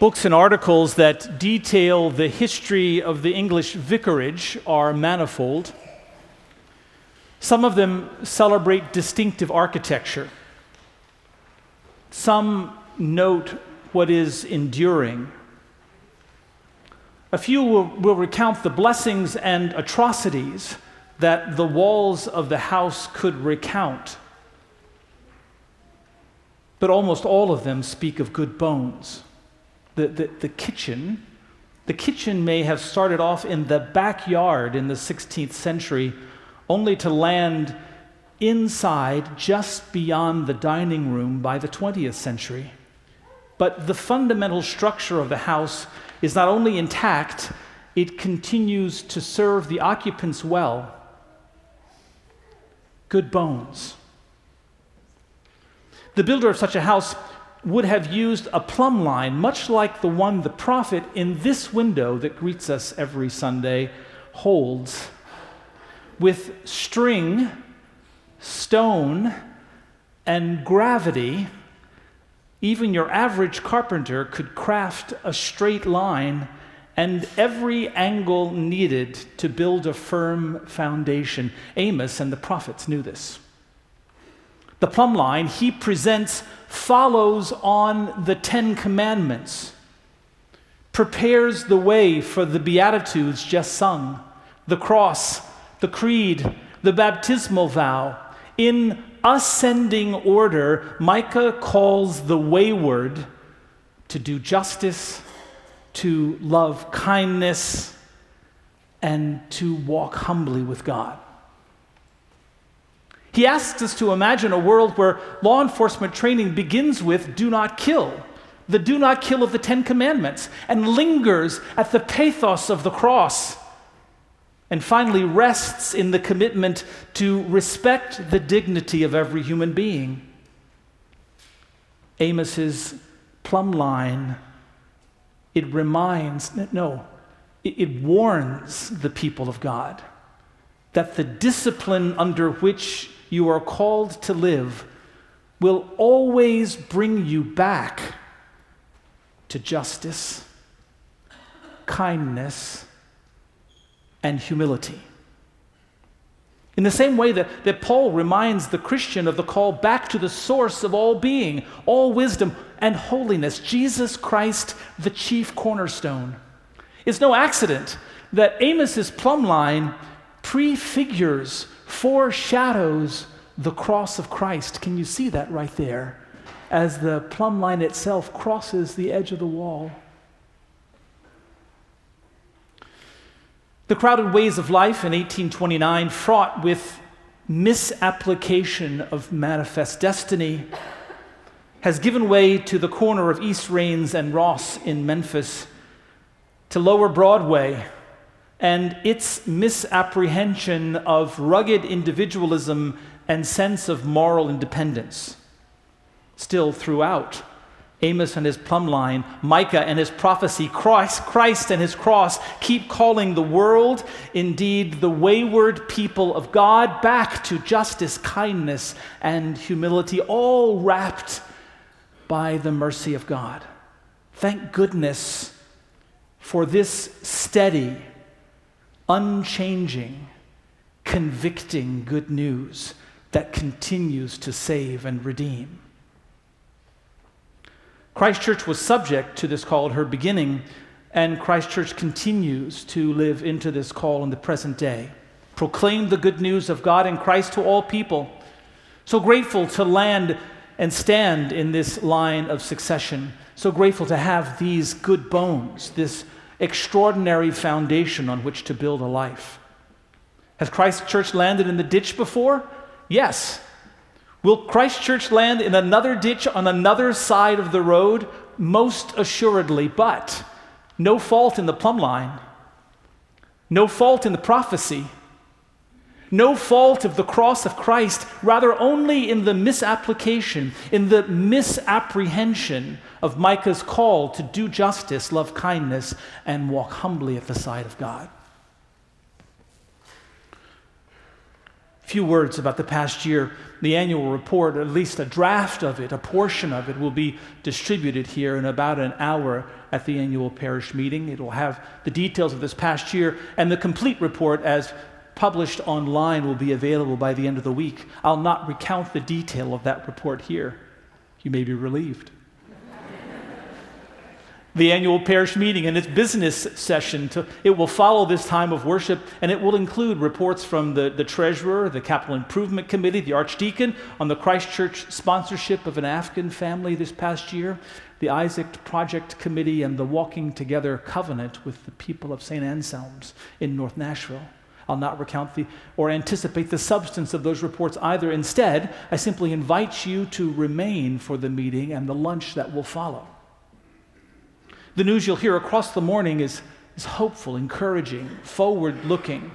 Books and articles that detail the history of the English vicarage are manifold. Some of them celebrate distinctive architecture. Some note what is enduring. A few will recount the blessings and atrocities that the walls of the house could recount. But almost all of them speak of good bones. The kitchen may have started off in the backyard in the 16th century, only to land inside just beyond the dining room by the 20th century. But the fundamental structure of the house is not only intact, it continues to serve the occupants well. Good bones. The builder of such a house would have used a plumb line, much like the one the prophet in this window that greets us every Sunday holds, with string, stone, and gravity. Even your average carpenter could craft a straight line and every angle needed to build a firm foundation. Amos and the prophets knew this. The plumb line he presents follows on the Ten Commandments, prepares the way for the Beatitudes just sung, the cross, the creed, the baptismal vow. In ascending order, Micah calls the wayward to do justice, to love kindness, and to walk humbly with God. He asks us to imagine a world where law enforcement training begins with do not kill, the do not kill of the Ten Commandments, and lingers at the pathos of the cross, and finally rests in the commitment to respect the dignity of every human being. Amos's plumb line, it warns the people of God that the discipline under which you are called to live will always bring you back to justice, kindness, and humility. In the same way that Paul reminds the Christian of the call back to the source of all being, all wisdom and holiness, Jesus Christ, the chief cornerstone. It's no accident that Amos's plumb line prefigures, foreshadows the cross of Christ. Can you see that right there? As the plumb line itself crosses the edge of the wall. The crowded ways of life in 1829, fraught with misapplication of manifest destiny, has given way to the corner of East Rains and Ross in Memphis, to Lower Broadway, and its misapprehension of rugged individualism and sense of moral independence. Still throughout, Amos and his plumb line, Micah and his prophecy, Christ and his cross keep calling the world, indeed the wayward people of God, back to justice, kindness, and humility, all wrapped by the mercy of God. Thank goodness for this steady, unchanging, convicting good news that continues to save and redeem. Christ Church was subject to this call at her beginning, and Christ Church continues to live into this call in the present day. Proclaim the good news of God in Christ to all people. So grateful to land and stand in this line of succession. So grateful to have these good bones, this extraordinary foundation on which to build a life. Has Christ Church landed in the ditch before? Yes. Will Christ Church land in another ditch on another side of the road? Most assuredly, but no fault in the plumb line, no fault in the prophecy, no fault of the cross of Christ, rather only in the misapplication, in the misapprehension of Micah's call to do justice, love kindness, and walk humbly at the side of God. few words about the past year. The annual report, at least a draft of it, a portion of it, will be distributed here in about an hour at the annual parish meeting. It will have the details of this past year, and the complete report as published online will be available by the end of the week. I'll not recount the detail of that report here. You may be relieved. The annual parish meeting and its business session, it will follow this time of worship, and it will include reports from the treasurer, the capital improvement committee, the archdeacon on the Christchurch sponsorship of an Afghan family this past year, the Isaac Project Committee, and the Walking Together Covenant with the people of St. Anselm's in North Nashville. I'll not recount or anticipate the substance of those reports either. Instead, I simply invite you to remain for the meeting and the lunch that will follow. The news you'll hear across the morning is hopeful, encouraging, forward-looking.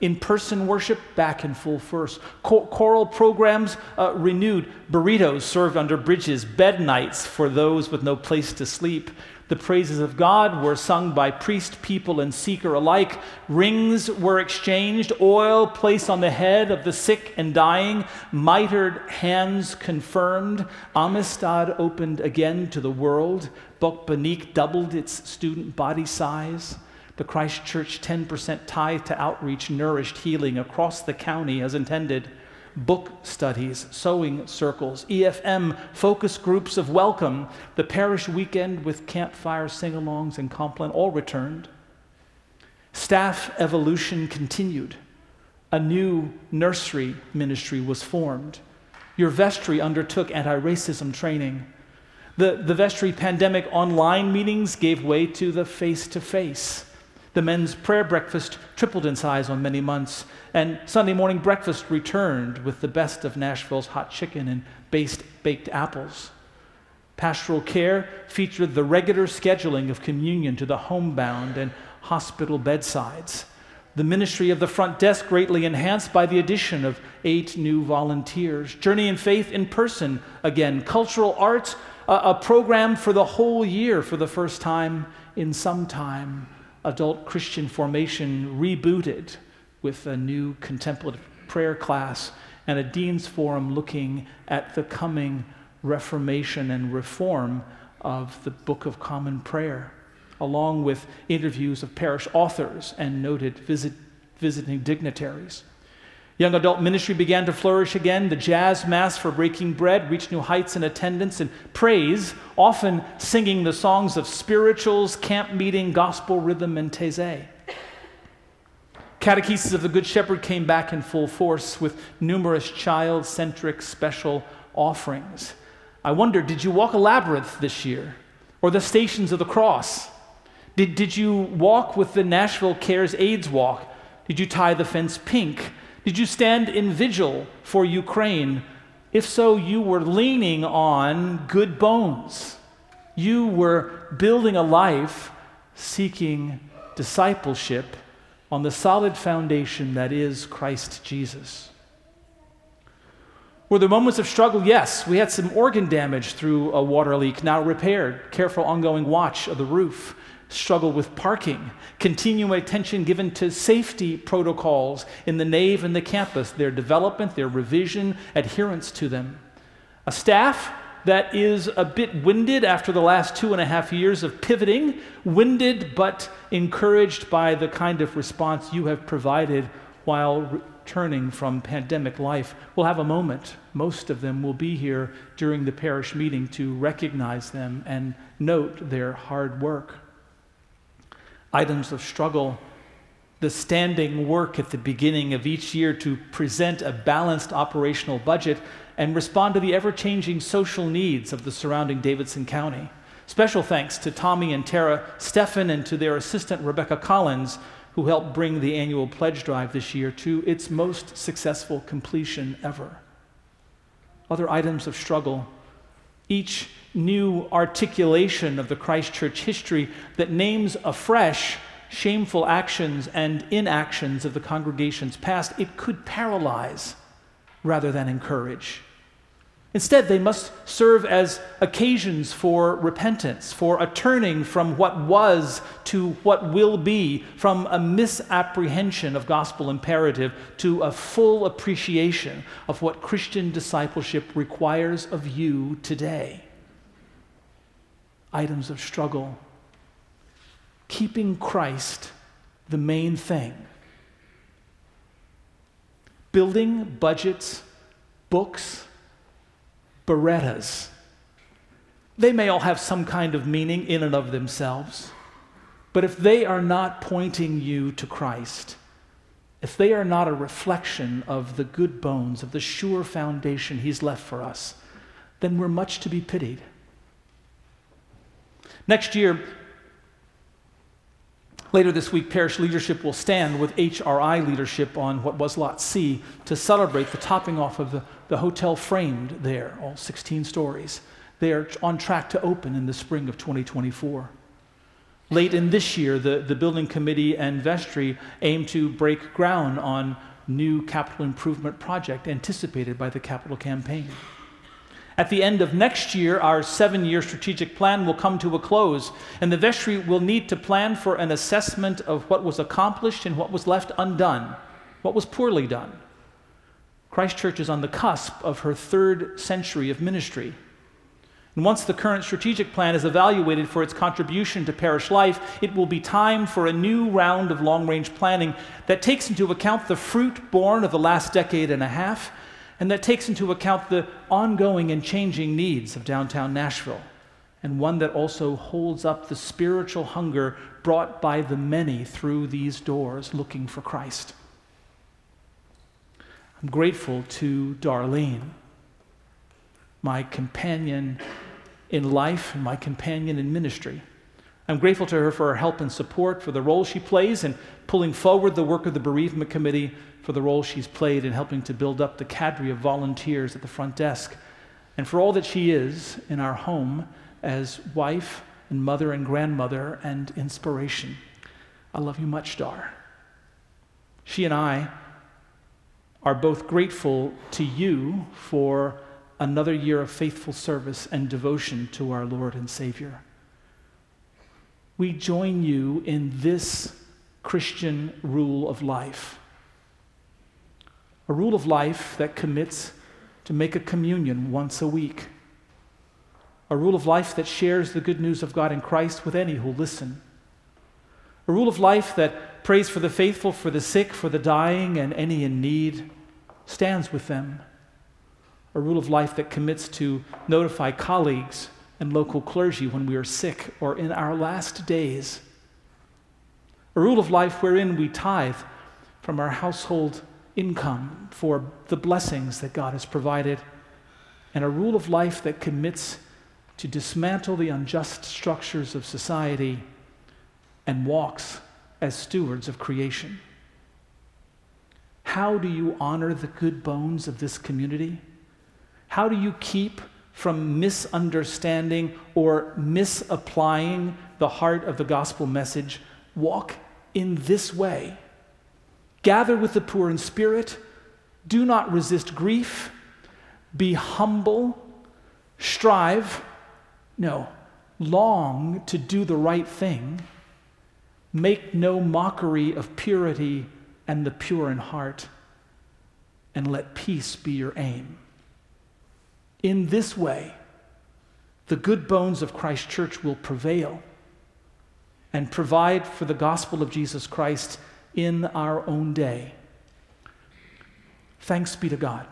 In-person worship back in full force. Choral programs renewed. Burritos served under bridges. Bed nights for those with no place to sleep. The praises of God were sung by priest, people, and seeker alike. Rings were exchanged, oil placed on the head of the sick and dying, mitred hands confirmed. Amistad opened again to the world. Buckbunik doubled its student body size. The Christchurch 10% tithe to outreach nourished healing across the county as intended. Book studies, sewing circles, EFM focus groups of welcome, the parish weekend with campfire sing-alongs and Compline all returned. Staff evolution continued. A new nursery ministry was formed. Your vestry undertook anti-racism training. The vestry pandemic online meetings gave way to the face-to-face. The men's prayer breakfast tripled in size on many months, and Sunday morning breakfast returned with the best of Nashville's hot chicken and baked apples. Pastoral care featured the regular scheduling of communion to the homebound and hospital bedsides. The ministry of the front desk greatly enhanced by the addition of 8 new volunteers. Journey in Faith in person again. Cultural arts, a program for the whole year for the first time in some time. Adult Christian formation rebooted with a new contemplative prayer class and a dean's forum looking at the coming reformation and reform of the Book of Common Prayer, along with interviews of parish authors and noted visiting dignitaries. Young adult ministry began to flourish again. The jazz mass for breaking bread reached new heights in attendance and praise, often singing the songs of spirituals, camp meeting, gospel rhythm, and taise. Catechesis of the Good Shepherd came back in full force with numerous child-centric special offerings. I wonder, did you walk a labyrinth this year? Or the Stations of the Cross? Did you walk with the Nashville Cares AIDS Walk? Did you tie the fence pink? Did you stand in vigil for Ukraine? If so, you were leaning on good bones. You were building a life seeking discipleship on the solid foundation that is Christ Jesus. Were there moments of struggle? Yes. We had some organ damage through a water leak, now repaired. Careful ongoing watch of the roof. Struggle with parking, continuing attention given to safety protocols in the nave and the campus, their development, their revision, adherence to them. A staff that is a bit winded after the last 2.5 years of pivoting, winded but encouraged by the kind of response you have provided while returning from pandemic life. We'll have a moment. Most of them will be here during the parish meeting to recognize them and note their hard work. Items of struggle, the standing work at the beginning of each year to present a balanced operational budget and respond to the ever-changing social needs of the surrounding Davidson County. Special thanks to Tommy and Tara Stefan and to their assistant Rebecca Collins, who helped bring the annual pledge drive this year to its most successful completion ever. Other items of struggle, each new articulation of the Christchurch history that names afresh shameful actions and inactions of the congregation's past, it could paralyze rather than encourage. Instead, they must serve as occasions for repentance, for a turning from what was to what will be, from a misapprehension of gospel imperative to a full appreciation of what Christian discipleship requires of you today. Items of struggle. Keeping Christ the main thing. Building budgets, books, Berettas. They may all have some kind of meaning in and of themselves, but if they are not pointing you to Christ, if they are not a reflection of the good bones, of the sure foundation he's left for us, then we're much to be pitied. Next year, later this week, parish leadership will stand with HRI leadership on what was Lot C to celebrate the topping off of the hotel framed there, all 16 stories. They are on track to open in the spring of 2024. Late in this year, the building committee and vestry aim to break ground on new capital improvement project anticipated by the capital campaign. At the end of next year, our 7-year strategic plan will come to a close, and the vestry will need to plan for an assessment of what was accomplished and what was left undone, what was poorly done. Christ Church is on the cusp of her 3rd century of ministry. And once the current strategic plan is evaluated for its contribution to parish life, it will be time for a new round of long-range planning that takes into account the fruit born of the last decade and a half, and that takes into account the ongoing and changing needs of downtown Nashville, and one that also holds up the spiritual hunger brought by the many through these doors looking for Christ. I'm grateful to Darlene, my companion in life and my companion in ministry. I'm grateful to her for her help and support, for the role she plays in pulling forward the work of the bereavement committee, for the role she's played in helping to build up the cadre of volunteers at the front desk, and for all that she is in our home as wife and mother and grandmother and inspiration. I love you much, Dar. She and I are both grateful to you for another year of faithful service and devotion to our Lord and Savior. We join you in this Christian rule of life. A rule of life that commits to make a communion once a week. A rule of life that shares the good news of God in Christ with any who listen. A rule of life that prays for the faithful, for the sick, for the dying, and any in need, stands with them. A rule of life that commits to notify colleagues and local clergy when we are sick or in our last days. A rule of life wherein we tithe from our household income for the blessings that God has provided, and a rule of life that commits to dismantle the unjust structures of society and walks as stewards of creation. How do you honor the good bones of this community? How do you keep from misunderstanding or misapplying the heart of the gospel message? Walk in this way. Gather with the poor in spirit, do not resist grief, be humble, strive, long to do the right thing, make no mockery of purity and the pure in heart, and let peace be your aim. In this way, the good bones of Christ Church will prevail and provide for the gospel of Jesus Christ in our own day. Thanks be to God.